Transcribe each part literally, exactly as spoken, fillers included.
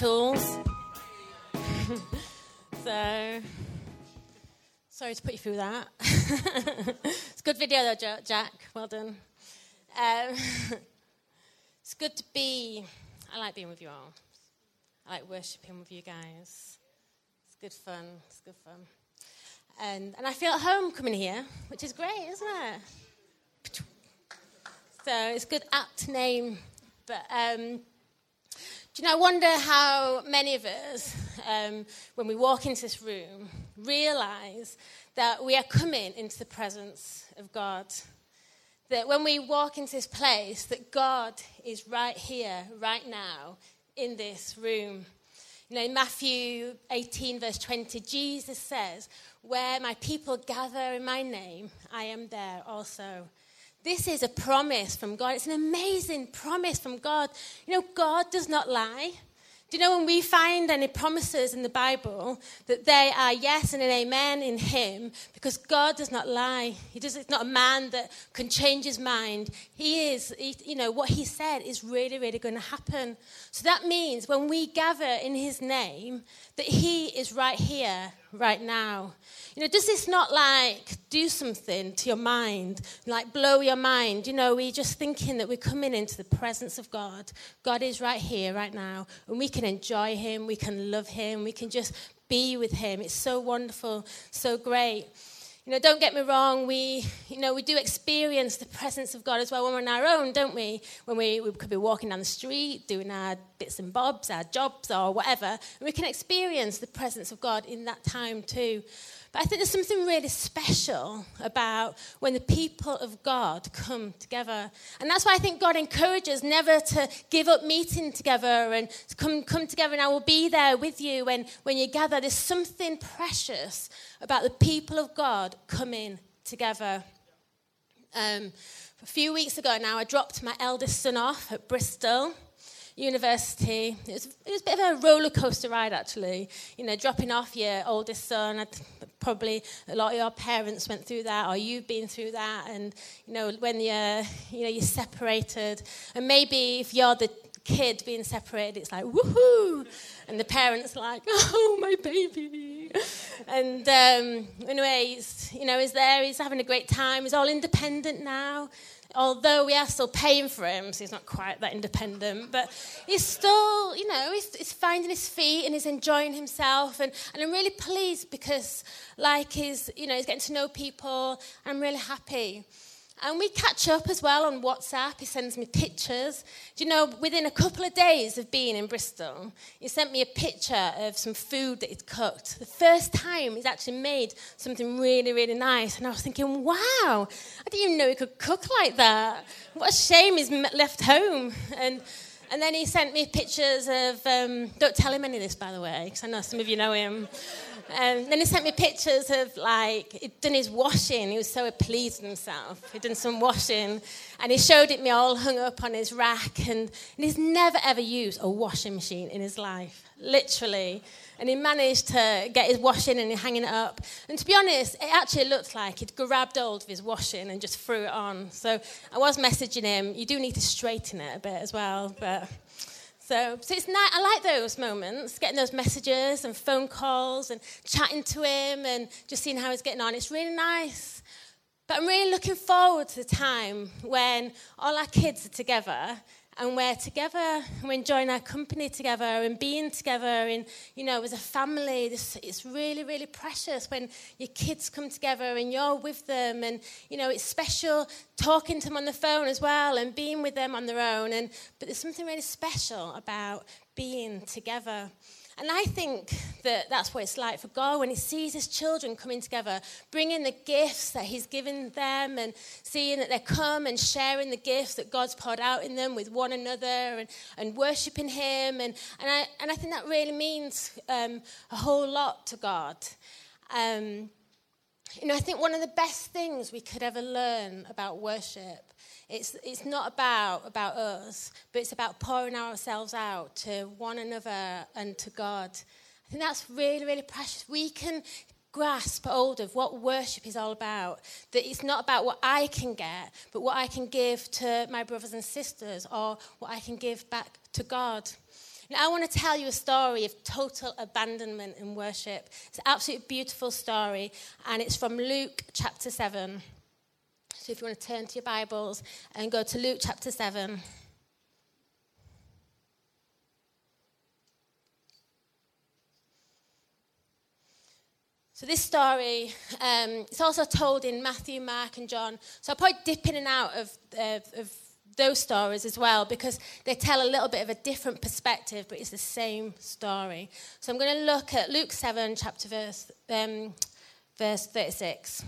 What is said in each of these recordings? tools. so, sorry to put you through that. It's a good video though, Jack. Well done. Um, it's good to be, I like being with you all. I like worshipping with you guys. It's good fun. It's good fun. And, and I feel at home coming here, which is great, isn't it? So it's a good apt name. But um, do you know, I wonder how many of us, um, when we walk into this room, realise that we are coming into the presence of God. That when we walk into this place, that God is right here, right now, in this room. You know, in Matthew eighteen, verse twenty, Jesus says, "Where my people gather in my name, I am there also." This is a promise from God. It's an amazing promise from God. You know, God does not lie. Do you know when we find any promises in the Bible that they are yes and an amen in him? Because God does not lie. He does. It's not a man that can change his mind. He is, he, you know, what he said is really, really going to happen. So that means when we gather in his name, that he is right here, right now. You know, does this not like do something to your mind, like blow your mind? You know, we're just thinking that we're coming into the presence of God. God is right here, right now, and we can enjoy him, we can love him, we can just be with him. It's so wonderful, so great. You know, don't get me wrong, we, you know, we do experience the presence of God as well when we're on our own, don't we? When we, we could be walking down the street, doing our bits and bobs, our jobs or whatever, and we can experience the presence of God in that time too. But I think there's something really special about when the people of God come together. And that's why I think God encourages never to give up meeting together and to come, come together and I will be there with you when, when you gather. There's something precious about the people of God coming together. Um, a few weeks ago now, I dropped my eldest son off at Bristol University. It was, it was a bit of a roller coaster ride, actually. You know, dropping off your oldest son. I'd, probably a lot of your parents went through that, or you've been through that. And you know, when you're, you know, you're separated, and maybe if you're the kid being separated, it's like woohoo, and the parents like, oh my baby. And um, anyway, he's, you know, he's there. He's having a great time. He's all independent now. Although we are still paying for him, so he's not quite that independent, but he's still, you know, he's, he's finding his feet and he's enjoying himself, and, and I'm really pleased because, like, he's, you know, he's getting to know people, and I'm really happy. And we catch up as well on WhatsApp. He sends me pictures. Do you know, within a couple of days of being in Bristol, he sent me a picture of some food that he'd cooked. The first time he's actually made something really, really nice. And I was thinking, wow, I didn't even know he could cook like that. What a shame he's left home. And and then he sent me pictures of, um, don't tell him any of this, by the way, because I know some of you know him. Um, then he sent me pictures of, like, he'd done his washing. He was so pleased with himself. He'd done some washing. And he showed it me all hung up on his rack. And, and he's never, ever used a washing machine in his life, literally. And he managed to get his washing and hanging it up. And to be honest, it actually looked like he'd grabbed hold of his washing and just threw it on. So I was messaging him, you do need to straighten it a bit as well, but... So, so it's nice. I like those moments, getting those messages and phone calls and chatting to him and just seeing how he's getting on. It's really nice. But I'm really looking forward to the time when all our kids are together and we're together and we're enjoying our company together and being together and, you know, as a family. This, it's really, really precious when your kids come together and you're with them and, you know, it's special talking to them on the phone as well and being with them on their own. And but there's something really special about being together. And I think that that's what it's like for God when he sees his children coming together, bringing the gifts that he's given them and seeing that they come and sharing the gifts that God's poured out in them with one another and, and worshipping him. And, and, I, and I think that really means um, a whole lot to God. Um, you know, I think one of the best things we could ever learn about worship, It's it's not about, about us, but it's about pouring ourselves out to one another and to God. I think that's really, really precious. We can grasp hold of what worship is all about, that it's not about what I can get, but what I can give to my brothers and sisters or what I can give back to God. Now, I want to tell you a story of total abandonment in worship. It's an absolutely beautiful story, and it's from Luke chapter seven. So if you want to turn to your Bibles and go to Luke chapter seven. So this story, um, it's also told in Matthew, Mark, and John. So I'll probably dip in and out of, uh, of those stories as well, because they tell a little bit of a different perspective, but it's the same story. So I'm going to look at Luke seven, chapter verse, um, verse thirty-six.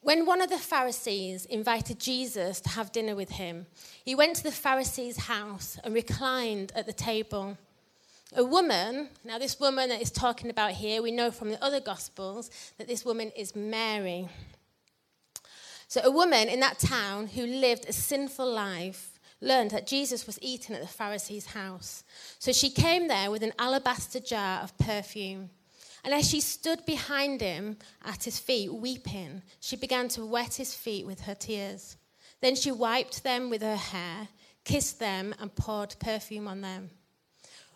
When one of the Pharisees invited Jesus to have dinner with him, he went to the Pharisee's house and reclined at the table. A woman, now this woman that is talking about here, we know from the other Gospels that this woman is Mary. So a woman in that town who lived a sinful life learned that Jesus was eating at the Pharisee's house. So she came there with an alabaster jar of perfume. And as she stood behind him at his feet, weeping, she began to wet his feet with her tears. Then she wiped them with her hair, kissed them, and poured perfume on them.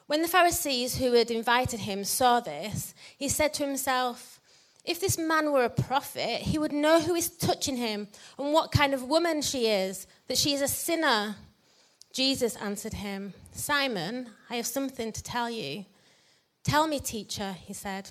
When the Pharisees who had invited him saw this, he said to himself, if this man were a prophet, he would know who is touching him and what kind of woman she is, that she is a sinner. Jesus answered him, Simon, I have something to tell you. Tell me, teacher, he said.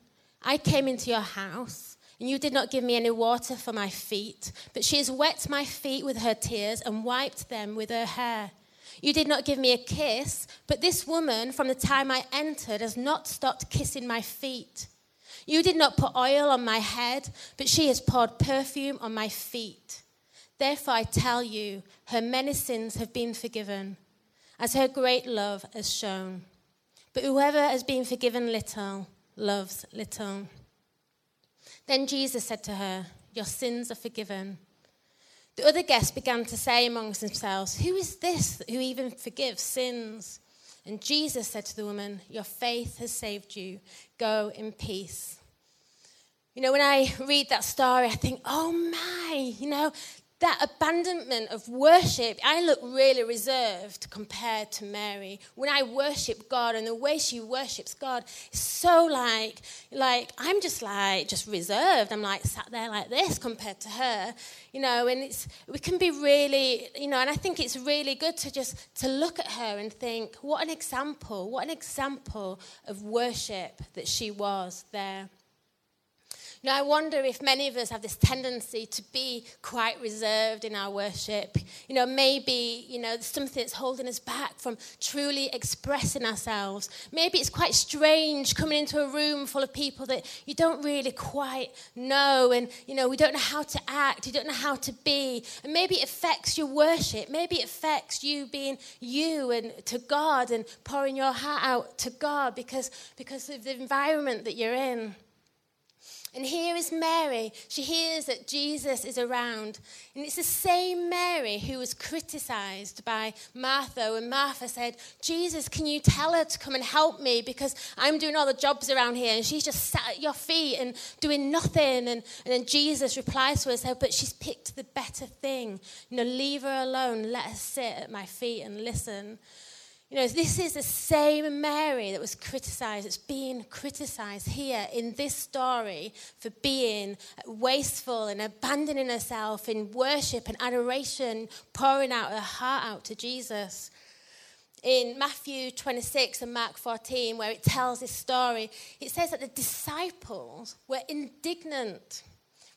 I came into your house, and you did not give me any water for my feet, but she has wet my feet with her tears and wiped them with her hair. You did not give me a kiss, but this woman, from the time I entered, has not stopped kissing my feet. You did not put oil on my head, but she has poured perfume on my feet. Therefore I tell you, her many sins have been forgiven, as her great love has shown. But whoever has been forgiven little, loves little. Then Jesus said to her, your sins are forgiven. The other guests began to say amongst themselves, who is this who even forgives sins? And Jesus said to the woman, your faith has saved you. Go in peace. You know, when I read that story, I think, oh my, you know, that abandonment of worship, I look really reserved compared to Mary. When I worship God and the way she worships God, it's so like, like I'm just like, just reserved. I'm like sat there like this compared to her, you know, and it's, we can be really, you know, and I think it's really good to just, to look at her and think, what an example, what an example of worship that she was there. Now, I wonder if many of us have this tendency to be quite reserved in our worship. You know, maybe, you know, something that's holding us back from truly expressing ourselves. Maybe it's quite strange coming into a room full of people that you don't really quite know, and, you know, we don't know how to act, you don't know how to be. And maybe it affects your worship. Maybe it affects you being you and to God and pouring your heart out to God because, because of the environment that you're in. And here is Mary. She hears that Jesus is around. And it's the same Mary who was criticized by Martha when Martha said, Jesus, can you tell her to come and help me because I'm doing all the jobs around here and she's just sat at your feet and doing nothing. And, and then Jesus replies to her, said, but she's picked the better thing. You know, leave her alone. Let her sit at my feet and listen. You know, this is the same Mary that was criticised, that's being criticised here in this story for being wasteful and abandoning herself in worship and adoration, pouring out her heart out to Jesus. In Matthew twenty-six and Mark fourteen, where it tells this story, it says that the disciples were indignant,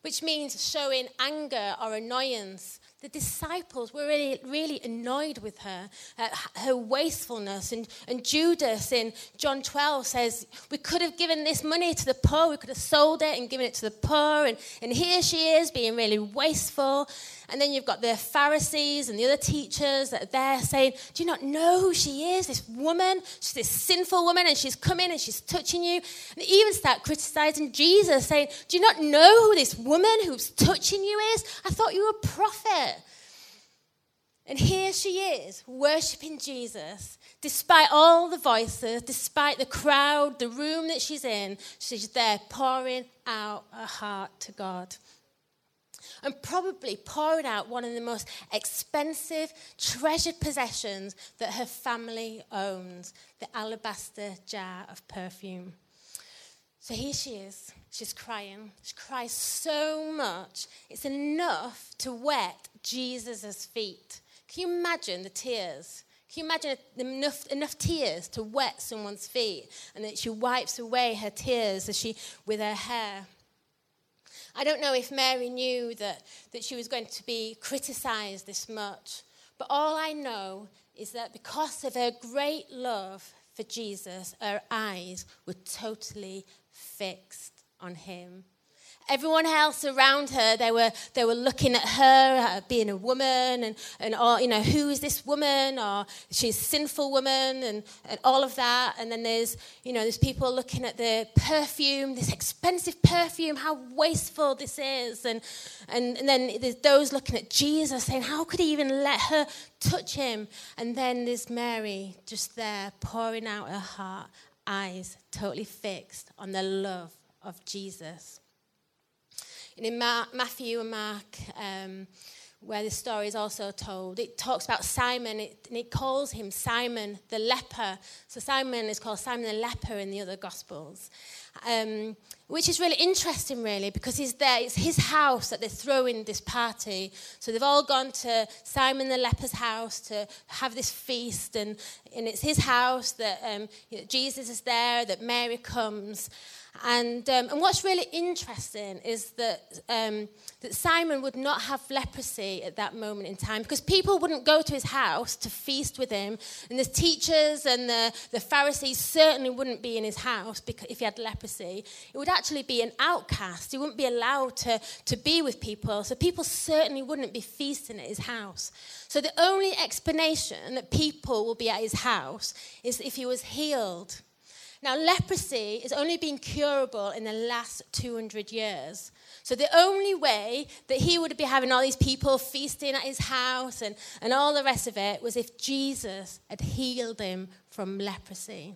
which means showing anger or annoyance. the disciples were really, really annoyed with her, uh, her wastefulness. And, and Judas in John twelve says, we could have given this money to the poor. We could have sold it and given it to the poor. And, and here she is being really wasteful. And then you've got the Pharisees and the other teachers that are there saying, do you not know who she is, this woman? She's this sinful woman, and she's coming and she's touching you. And they even start criticizing Jesus, saying, do you not know who this woman who's touching you is? I thought you were a prophet. And here she is, worshipping Jesus. Despite all the voices, despite the crowd, the room that she's in, she's there pouring out her heart to God. And probably pouring out one of the most expensive, treasured possessions that her family owned, the alabaster jar of perfume. So here she is. She's crying. She cries so much. It's enough to wet Jesus' feet. Can you imagine the tears? Can you imagine enough, enough tears to wet someone's feet? And then she wipes away her tears as she with her hair. I don't know if Mary knew that, that she was going to be criticized this much, but all I know is that because of her great love for Jesus, her eyes were totally fixed on him. Everyone else around her, they were they were looking at her, at being a woman, and, and all, you know, who is this woman? Or she's a sinful woman, and, and all of that. And then there's, you know, there's people looking at the perfume, this expensive perfume, how wasteful this is. And, and, and then there's those looking at Jesus saying, how could he even let her touch him? And then there's Mary just there pouring out her heart, eyes totally fixed on the love of Jesus. And in Matthew and Mark, um, where the story is also told, it talks about Simon, it, and it calls him Simon the leper. So Simon is called Simon the leper in the other Gospels, um, which is really interesting, really, because he's there. It's his house that they're throwing this party. So they've all gone to Simon the leper's house to have this feast, and, and it's his house that um, you know, Jesus is there, that Mary comes. And um, and what's really interesting is that um, that Simon would not have leprosy at that moment in time, because people wouldn't go to his house to feast with him, and the teachers and the, the Pharisees certainly wouldn't be in his house because if he had leprosy. It would actually be an outcast. He wouldn't be allowed to, to be with people, so people certainly wouldn't be feasting at his house. So the only explanation that people will be at his house is if he was healed. Now, leprosy has only been curable in the last two hundred years. So the only way that he would be having all these people feasting at his house and, and all the rest of it was if Jesus had healed him from leprosy.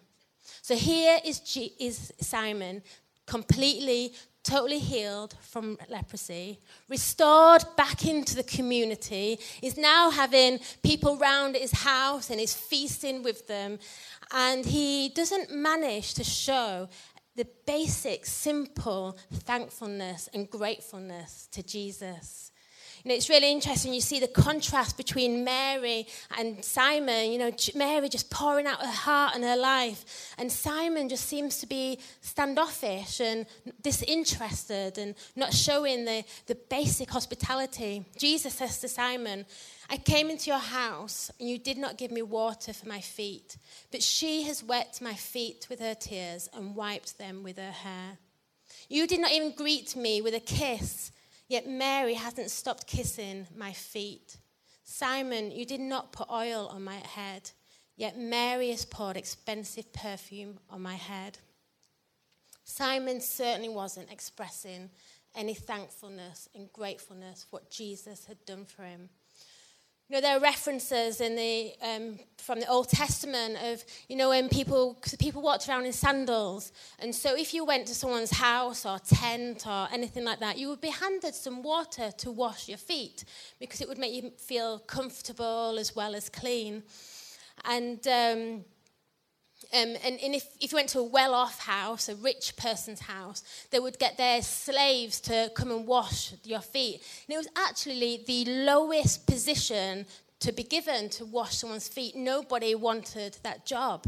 So here is, G- is Simon, completely, totally healed from leprosy, restored back into the community, is now having people round his house and is feasting with them. And he doesn't manage to show the basic, simple thankfulness and gratefulness to Jesus. You know, it's really interesting. You see the contrast between Mary and Simon. You know, Mary just pouring out her heart and her life. And Simon just seems to be standoffish and disinterested and not showing the, the basic hospitality. Jesus says to Simon, I came into your house, and you did not give me water for my feet, but she has wet my feet with her tears and wiped them with her hair. You did not even greet me with a kiss, yet Mary hasn't stopped kissing my feet. Simon, you did not put oil on my head, yet Mary has poured expensive perfume on my head. Simon certainly wasn't expressing any thankfulness and gratefulness for what Jesus had done for him. You know, there are references in the um, from the Old Testament of, you know, when people people walked around in sandals. And so if you went to someone's house or tent or anything like that, you would be handed some water to wash your feet because it would make you feel comfortable as well as clean. And um Um, and, and if, if you went to a well-off house, a rich person's house, they would get their slaves to come and wash your feet. And it was actually the lowest position to be given to wash someone's feet. Nobody wanted that job.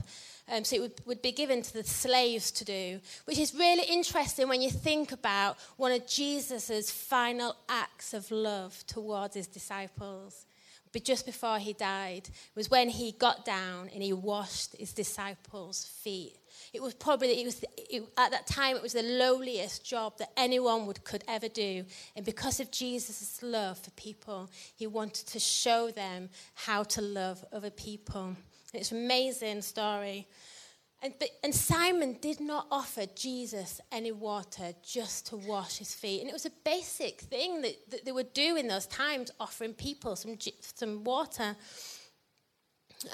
Um, so it would, would be given to the slaves to do, which is really interesting when you think about one of Jesus' final acts of love towards his disciples. But just before he died was when he got down and he washed his disciples' feet. It was probably, it was it, at that time, it was the lowliest job that anyone would could ever do. And because of Jesus' love for people, he wanted to show them how to love other people. And it's an amazing story. And, but, and Simon did not offer Jesus any water just to wash his feet. And it was a basic thing that, that they would do in those times, offering people some some water.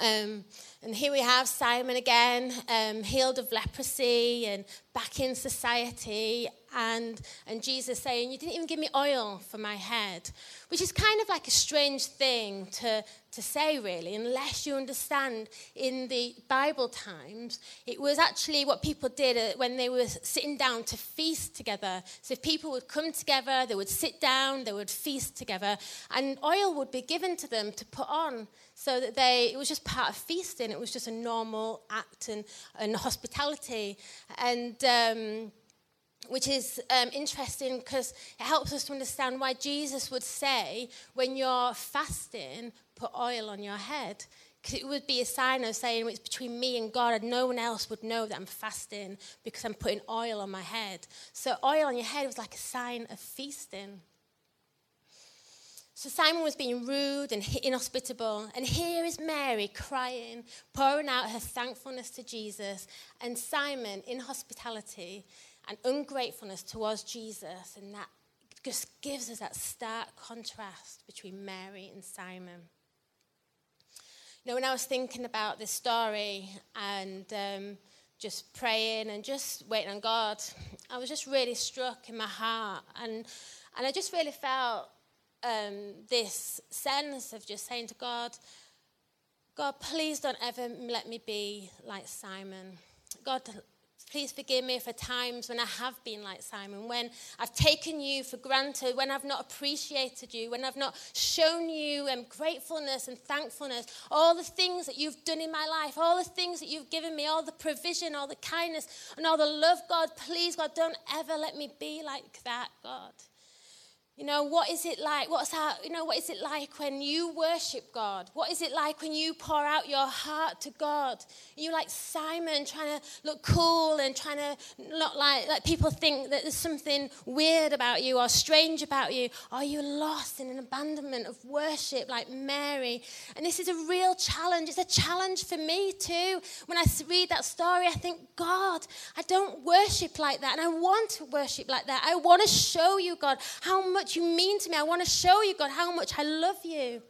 Um, and here we have Simon again, um, healed of leprosy and back in society, and and Jesus saying, you didn't even give me oil for my head, which is kind of like a strange thing to, to say, really, unless you understand in the Bible times, it was actually what people did when they were sitting down to feast together. So if people would come together, they would sit down, they would feast together, and oil would be given to them to put on. So that they, it was just part of feasting. It was just a normal act and, and hospitality, and um, which is um, interesting because it helps us to understand why Jesus would say, when you're fasting, put oil on your head. Because it would be a sign of saying, it's between me and God, and no one else would know that I'm fasting because I'm putting oil on my head. So oil on your head was like a sign of feasting. So Simon was being rude and inhospitable, and here is Mary crying, pouring out her thankfulness to Jesus, and Simon in hospitality and ungratefulness towards Jesus, and that just gives us that stark contrast between Mary and Simon. You know, when I was thinking about this story and um, just praying and just waiting on God, I was just really struck in my heart, and and I just really felt Um, this sense of just saying to God, God, please don't ever let me be like Simon. God, please forgive me for times when I have been like Simon, when I've taken you for granted, when I've not appreciated you, when I've not shown you um, gratefulness and thankfulness, all the things that you've done in my life, all the things that you've given me, all the provision, all the kindness, and all the love, God, please, God, don't ever let me be like that, God. You know, what is it like? What's our, you know, what is it like when you worship God? What is it like when you pour out your heart to God? You're like Simon, trying to look cool and trying to not like, like people think that there's something weird about you or strange about you. Are you lost in an abandonment of worship like Mary? And this is a real challenge. It's a challenge for me too. When I read that story, I think, God, I don't worship like that. And I want to worship like that. I want to show you, God, how much you mean to me. I want to show you, God, how much I love you.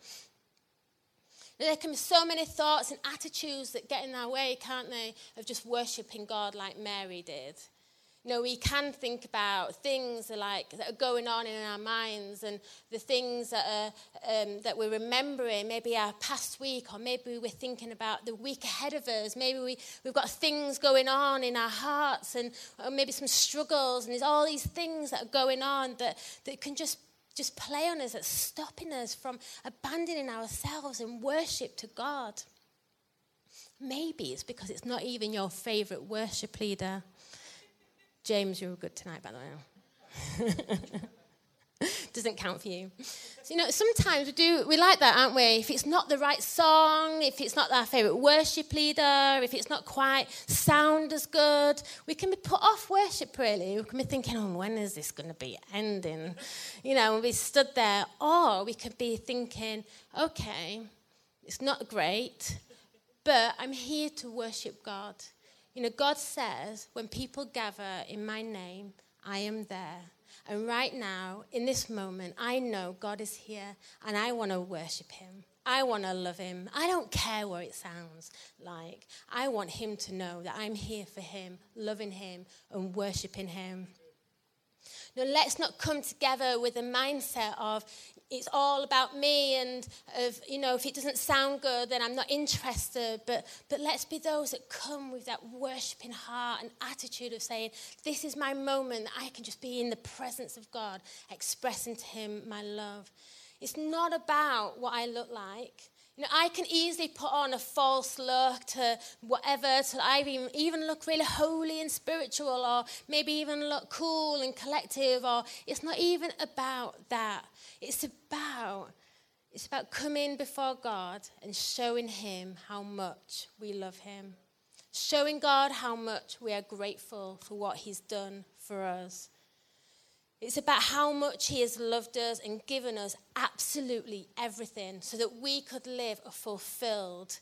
There can be so many thoughts and attitudes that get in our way, can't they, of just worshipping God like Mary did. You know, we can think about things like that are going on in our minds and the things that are um, that we're remembering, maybe our past week, or maybe we're thinking about the week ahead of us. Maybe we, we've got things going on in our hearts and or maybe some struggles, and there's all these things that are going on that, that can just, just play on us, that's stopping us from abandoning ourselves in worship to God. Maybe it's because it's not even your favourite worship leader. James, you were good tonight, by the way. Doesn't count for you. So, you know, sometimes we do, we like that, aren't we? If it's not the right song, if it's not our favourite worship leader, if it's not quite sound as good, we can be put off worship, really. We can be thinking, oh, when is this going to be ending? You know, we'll be stood there. Or we could be thinking, okay, it's not great, but I'm here to worship God. You know, God says, when people gather in my name, I am there. And right now, in this moment, I know God is here and I want to worship him. I want to love him. I don't care what it sounds like. I want him to know that I'm here for him, loving him and worshiping him. Now, let's not come together with a mindset of, it's all about me, and of, you know, if it doesn't sound good, then I'm not interested. But but let's be those that come with that worshiping heart and attitude of saying, this is my moment that I can just be in the presence of God, expressing to him my love. It's not about what I look like. You know, I can easily put on a false look to whatever, so I even look really holy and spiritual, or maybe even look cool and collective. Or it's not even about that. It's about it's about coming before God and showing Him how much we love Him, showing God how much we are grateful for what He's done for us. It's about how much He has loved us and given us absolutely everything so that we could live a fulfilled,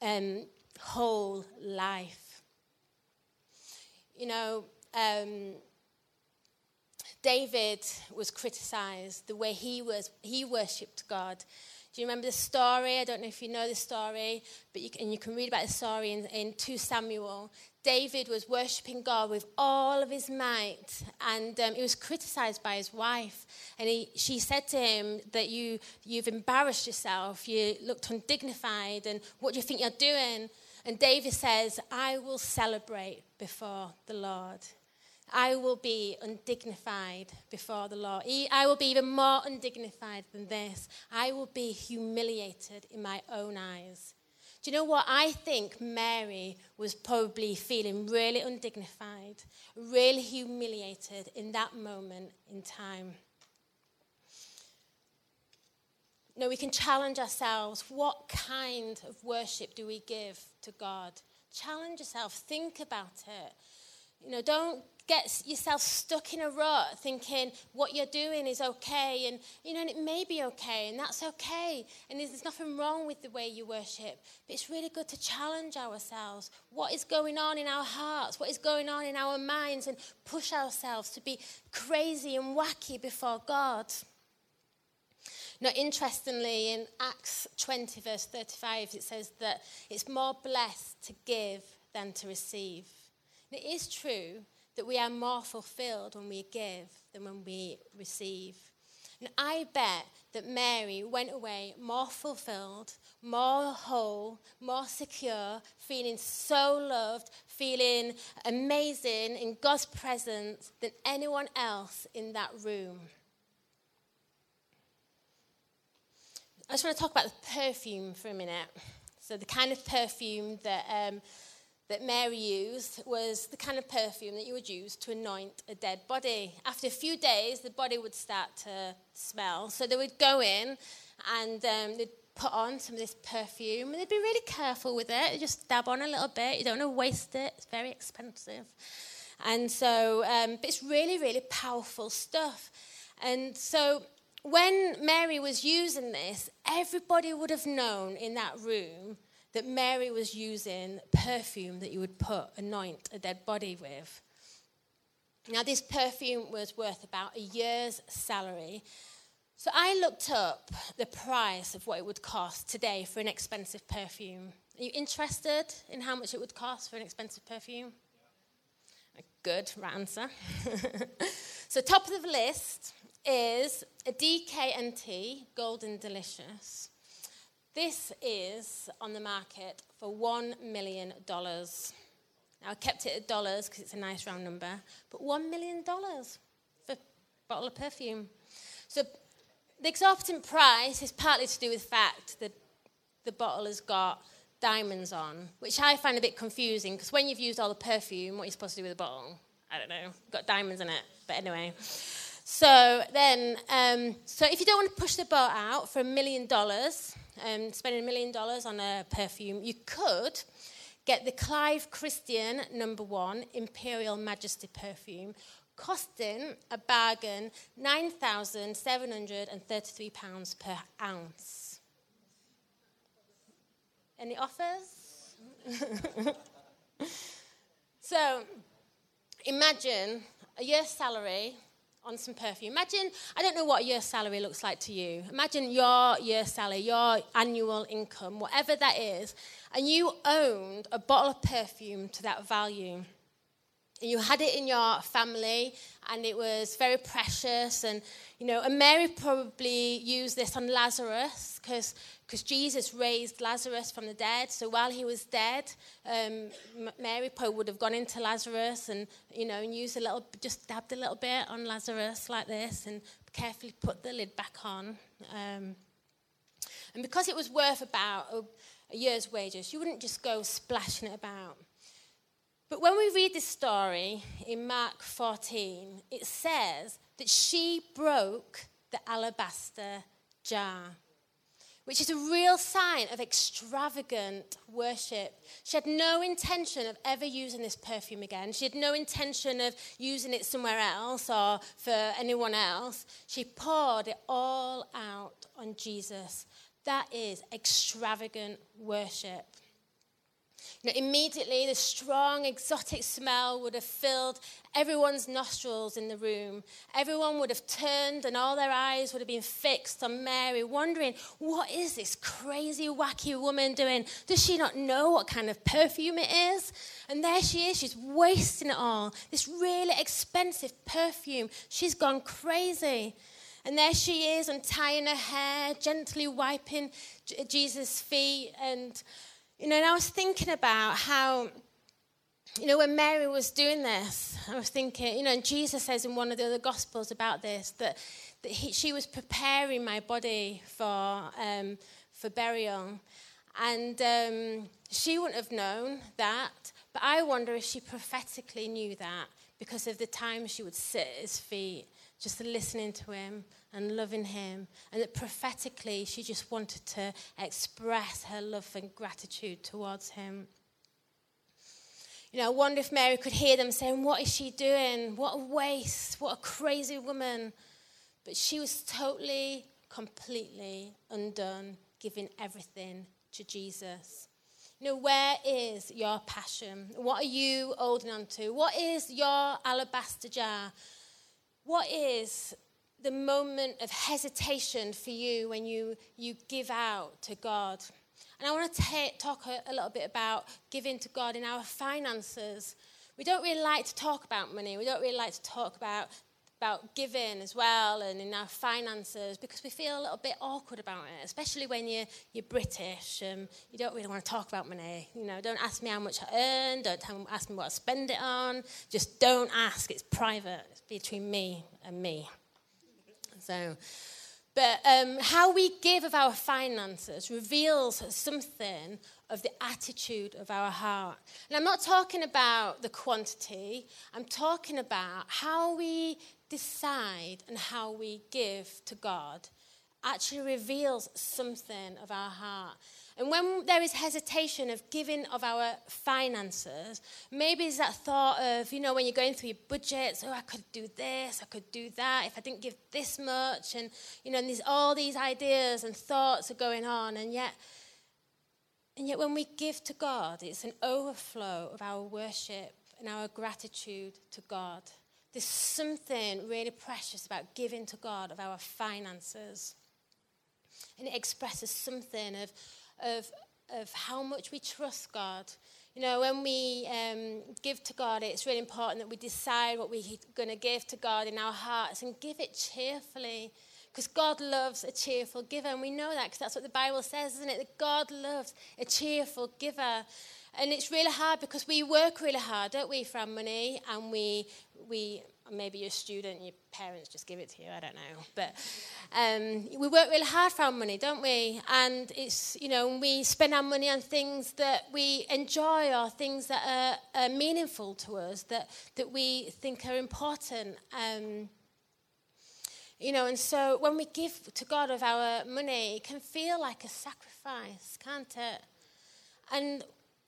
um, whole life. You know, um, David was criticized the way he was he worshipped God. Do you remember the story? I don't know if you know the story, but you can, and you can read about the story in, in Second Samuel. David was worshipping God with all of his might, and um, he was criticized by his wife. And he, she said to him that you, you've embarrassed yourself, you looked undignified, and what do you think you're doing? And David says, I will celebrate before the Lord. I will be undignified before the Lord. I will be even more undignified than this. I will be humiliated in my own eyes. Do you know what? I think Mary was probably feeling really undignified, really humiliated in that moment in time. No, we can challenge ourselves. What kind of worship do we give to God? Challenge yourself. Think about it. You know, don't get yourself stuck in a rut thinking what you're doing is okay, and you know, and it may be okay, and that's okay, and there's nothing wrong with the way you worship, but it's really good to challenge ourselves. What is going on in our hearts? What is going on in our minds? And push ourselves to be crazy and wacky before God. Now, interestingly, in Acts twenty, verse thirty-five, it says that it's more blessed to give than to receive. And it is true that we are more fulfilled when we give than when we receive. And I bet that Mary went away more fulfilled, more whole, more secure, feeling so loved, feeling amazing in God's presence than anyone else in that room. I just want to talk about the perfume for a minute. So the kind of perfume that... Um, that Mary used was the kind of perfume that you would use to anoint a dead body. After a few days, the body would start to smell. So they would go in and um, they'd put on some of this perfume, and they'd be really careful with it. You just dab on a little bit. You don't want to waste it. It's very expensive. And so, um, but it's really, really powerful stuff. And so when Mary was using this, everybody would have known in that room that Mary was using perfume that you would put, anoint a dead body with. Now, this perfume was worth about a year's salary. So I looked up the price of what it would cost today for an expensive perfume. Are you interested in how much it would cost for an expensive perfume? Yeah. Good, right answer. So top of the list is a D K N Y Golden Delicious. This is on the market for one million dollars. Now, I kept it at dollars because it's a nice round number, but one million dollars for a bottle of perfume. So the exorbitant price is partly to do with the fact that the bottle has got diamonds on, which I find a bit confusing because when you've used all the perfume, what are you supposed to do with the bottle? I don't know. It's got diamonds in it, but anyway. So then, um, so if you don't want to push the boat out for a million dollars, Um, spending a million dollars on a perfume, you could get the Clive Christian number one Imperial Majesty perfume, costing a bargain nine thousand seven hundred thirty-three pounds per ounce. Any offers? So, imagine a year's salary on some perfume. Imagine, I don't know what a year's salary looks like to you. Imagine your year's salary, your annual income, whatever that is, and you owned a bottle of perfume to that value. And you had it in your family, and it was very precious. And, you know, and Mary probably used this on Lazarus because because Jesus raised Lazarus from the dead. So while he was dead, um, Mary probably would have gone into Lazarus and, you know, and used a little, just dabbed a little bit on Lazarus like this and carefully put the lid back on. Um, And because it was worth about a, a year's wages, you wouldn't just go splashing it about. But when we read this story in Mark fourteen, it says that she broke the alabaster jar, which is a real sign of extravagant worship. She had no intention of ever using this perfume again. She had no intention of using it somewhere else or for anyone else. She poured it all out on Jesus. That is extravagant worship. You know, immediately, the strong, exotic smell would have filled everyone's nostrils in the room. Everyone would have turned and all their eyes would have been fixed on Mary, wondering, what is this crazy, wacky woman doing? Does she not know what kind of perfume it is? And there she is. She's wasting it all. This really expensive perfume. She's gone crazy. And there she is, untying her hair, gently wiping Jesus' feet and... You know, and I was thinking about how, you know, when Mary was doing this, I was thinking, you know, and Jesus says in one of the other Gospels about this, that, that he, she was preparing my body for um, for burial. And um, she wouldn't have known that, but I wonder if she prophetically knew that because of the time she would sit at his feet, just listening to him and loving him, and that prophetically she just wanted to express her love and gratitude towards him. You know, I wonder if Mary could hear them saying, what is she doing? What a waste, what a crazy woman. But she was totally, completely undone, giving everything to Jesus. You know, where is your passion? What are you holding on to? What is your alabaster jar? What is the moment of hesitation for you when you, you give out to God? And I want to ta- talk a, a little bit about giving to God in our finances. We don't really like to talk about money. We don't really like to talk about, about giving as well and in our finances because we feel a little bit awkward about it, especially when you're, you're British. Um, you don't really want to talk about money. You know, don't ask me how much I earn. Don't tell, ask me what I spend it on. Just don't ask. It's private. It's between me and me. So, but um, how we give of our finances reveals something of the attitude of our heart. And I'm not talking about the quantity. I'm talking about how we decide and how we give to God actually reveals something of our heart. And when there is hesitation of giving of our finances, maybe it's that thought of, you know, when you're going through your budgets, oh, I could do this, I could do that, if I didn't give this much, and, you know, and there's all these ideas and thoughts are going on, and yet, and yet when we give to God, it's an overflow of our worship and our gratitude to God. There's something really precious about giving to God of our finances. And it expresses something of of of how much we trust God. You know, when we um, give to God, it's really important that we decide what we're going to give to God in our hearts and give it cheerfully. Because God loves a cheerful giver, and we know that because that's what the Bible says, isn't it? That God loves a cheerful giver. And it's really hard because we work really hard, don't we, for our money, and we... we maybe you're a student, your parents just give it to you, I don't know. But um, we work really hard for our money, don't we? And it's, you know, we spend our money on things that we enjoy or things that are, are meaningful to us, that, that we think are important. Um, you know, and so when we give to God of our money, it can feel like a sacrifice, can't it? And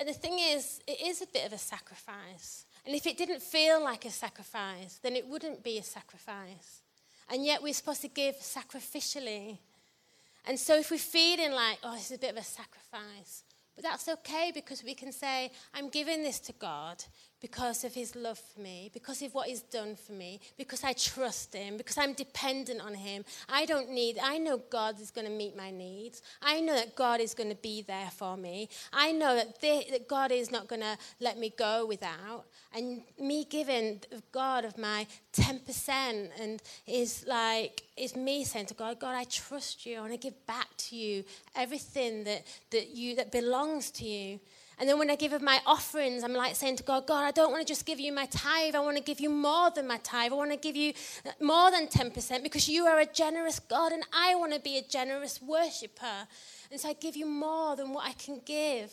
the thing is, it is a bit of a sacrifice. And if it didn't feel like a sacrifice, then it wouldn't be a sacrifice. And yet we're supposed to give sacrificially. And so if we're feeling like, oh, this is a bit of a sacrifice, but that's okay because we can say, I'm giving this to God because of his love for me, because of what he's done for me, because I trust him, because I'm dependent on him. I don't need, I know God is going to meet my needs. I know that God is going to be there for me. I know that, they, that God is not going to let me go without. And me giving God of my ten percent and is like, it's me saying to God, God, I trust you. I want to give back to you everything that, that you that belongs to you. And then when I give of my offerings, I'm like saying to God, God, I don't want to just give you my tithe. I want to give you more than my tithe. I want to give you more than ten percent because you are a generous God and I want to be a generous worshipper. And so I give you more than what I can give.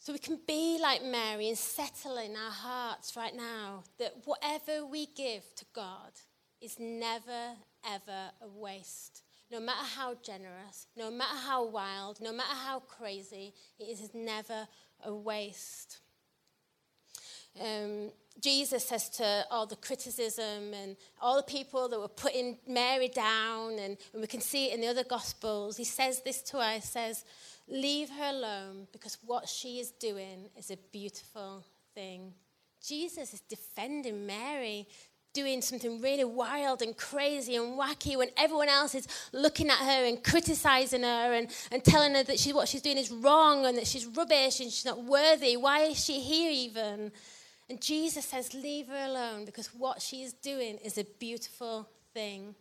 So we can be like Mary and settle in our hearts right now that whatever we give to God is never, ever a waste. No matter how generous, no matter how wild, no matter how crazy, it is never a waste. Um, Jesus says to all the criticism and all the people that were putting Mary down, and, and we can see it in the other Gospels, he says this to her, he says, leave her alone because what she is doing is a beautiful thing. Jesus is defending Mary, doing something really wild and crazy and wacky when everyone else is looking at her and criticising her and, and telling her that she, what she's doing is wrong and that she's rubbish and she's not worthy. Why is she here even? And Jesus says, leave her alone because what she is doing is a beautiful thing.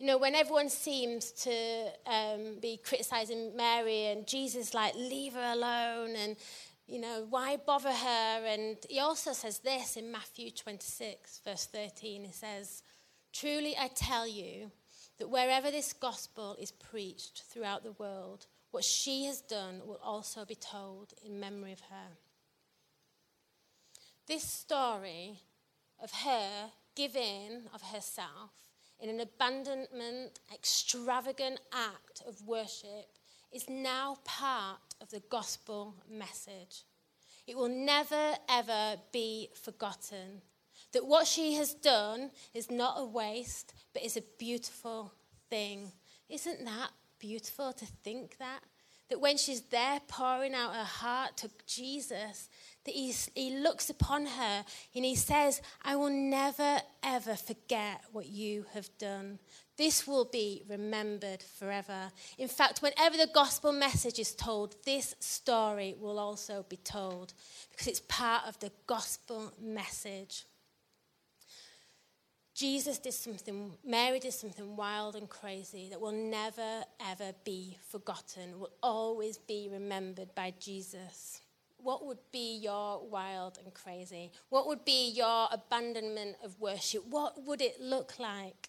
You know, when everyone seems to um, be criticising Mary and Jesus, like, leave her alone and you know, why bother her? And he also says this in Matthew twenty-six, verse thirteen. He says, truly I tell you that wherever this gospel is preached throughout the world, what she has done will also be told in memory of her. This story of her giving of herself in an abandonment, extravagant act of worship is now part of the gospel message. It will never, ever be forgotten. That what she has done is not a waste, but is a beautiful thing. Isn't that beautiful to think that? That when she's there pouring out her heart to Jesus, that he, he looks upon her and he says, I will never, ever forget what you have done. This will be remembered forever. In fact, whenever the gospel message is told, this story will also be told because it's part of the gospel message. Jesus did something, Mary did something wild and crazy that will never, ever be forgotten, will always be remembered by Jesus. What would be your wild and crazy? What would be your abandonment of worship? What would it look like?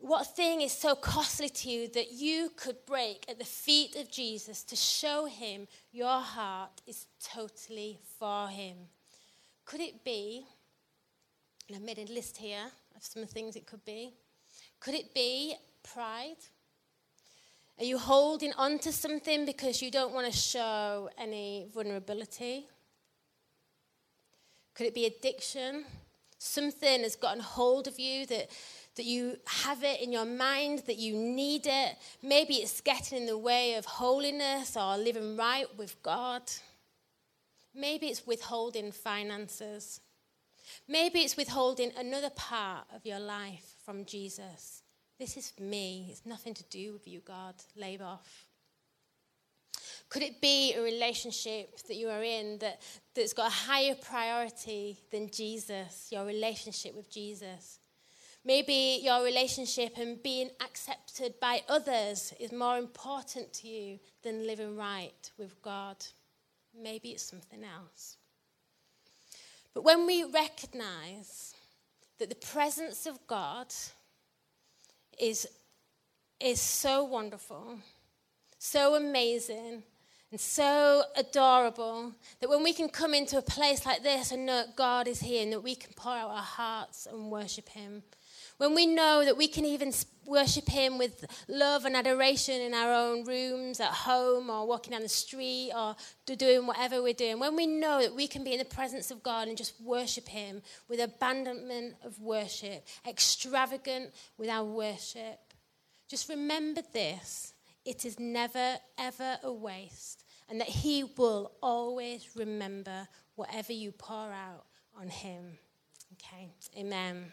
What thing is so costly to you that you could break at the feet of Jesus to show him your heart is totally for him? Could it be, and I've made a list here of some of the things it could be. Could it be pride? Are you holding on to something because you don't want to show any vulnerability? Could it be addiction? Something has gotten hold of you that... that you have it in your mind, that you need it. Maybe it's getting in the way of holiness or living right with God. Maybe it's withholding finances. Maybe it's withholding another part of your life from Jesus. This is me. It's nothing to do with you, God. Lay off. Could it be a relationship that you are in that, that's got a higher priority than Jesus, your relationship with Jesus? Maybe your relationship and being accepted by others is more important to you than living right with God. Maybe it's something else. But when we recognize that the presence of God is, is so wonderful, so amazing, and so adorable, that when we can come into a place like this and know that God is here and that we can pour out our hearts and worship him, when we know that we can even worship him with love and adoration in our own rooms, at home, or walking down the street, or doing whatever we're doing, when we know that we can be in the presence of God and just worship him with abandonment of worship, extravagant with our worship, just remember this, it is never, ever a waste, and that he will always remember whatever you pour out on him. Okay, amen.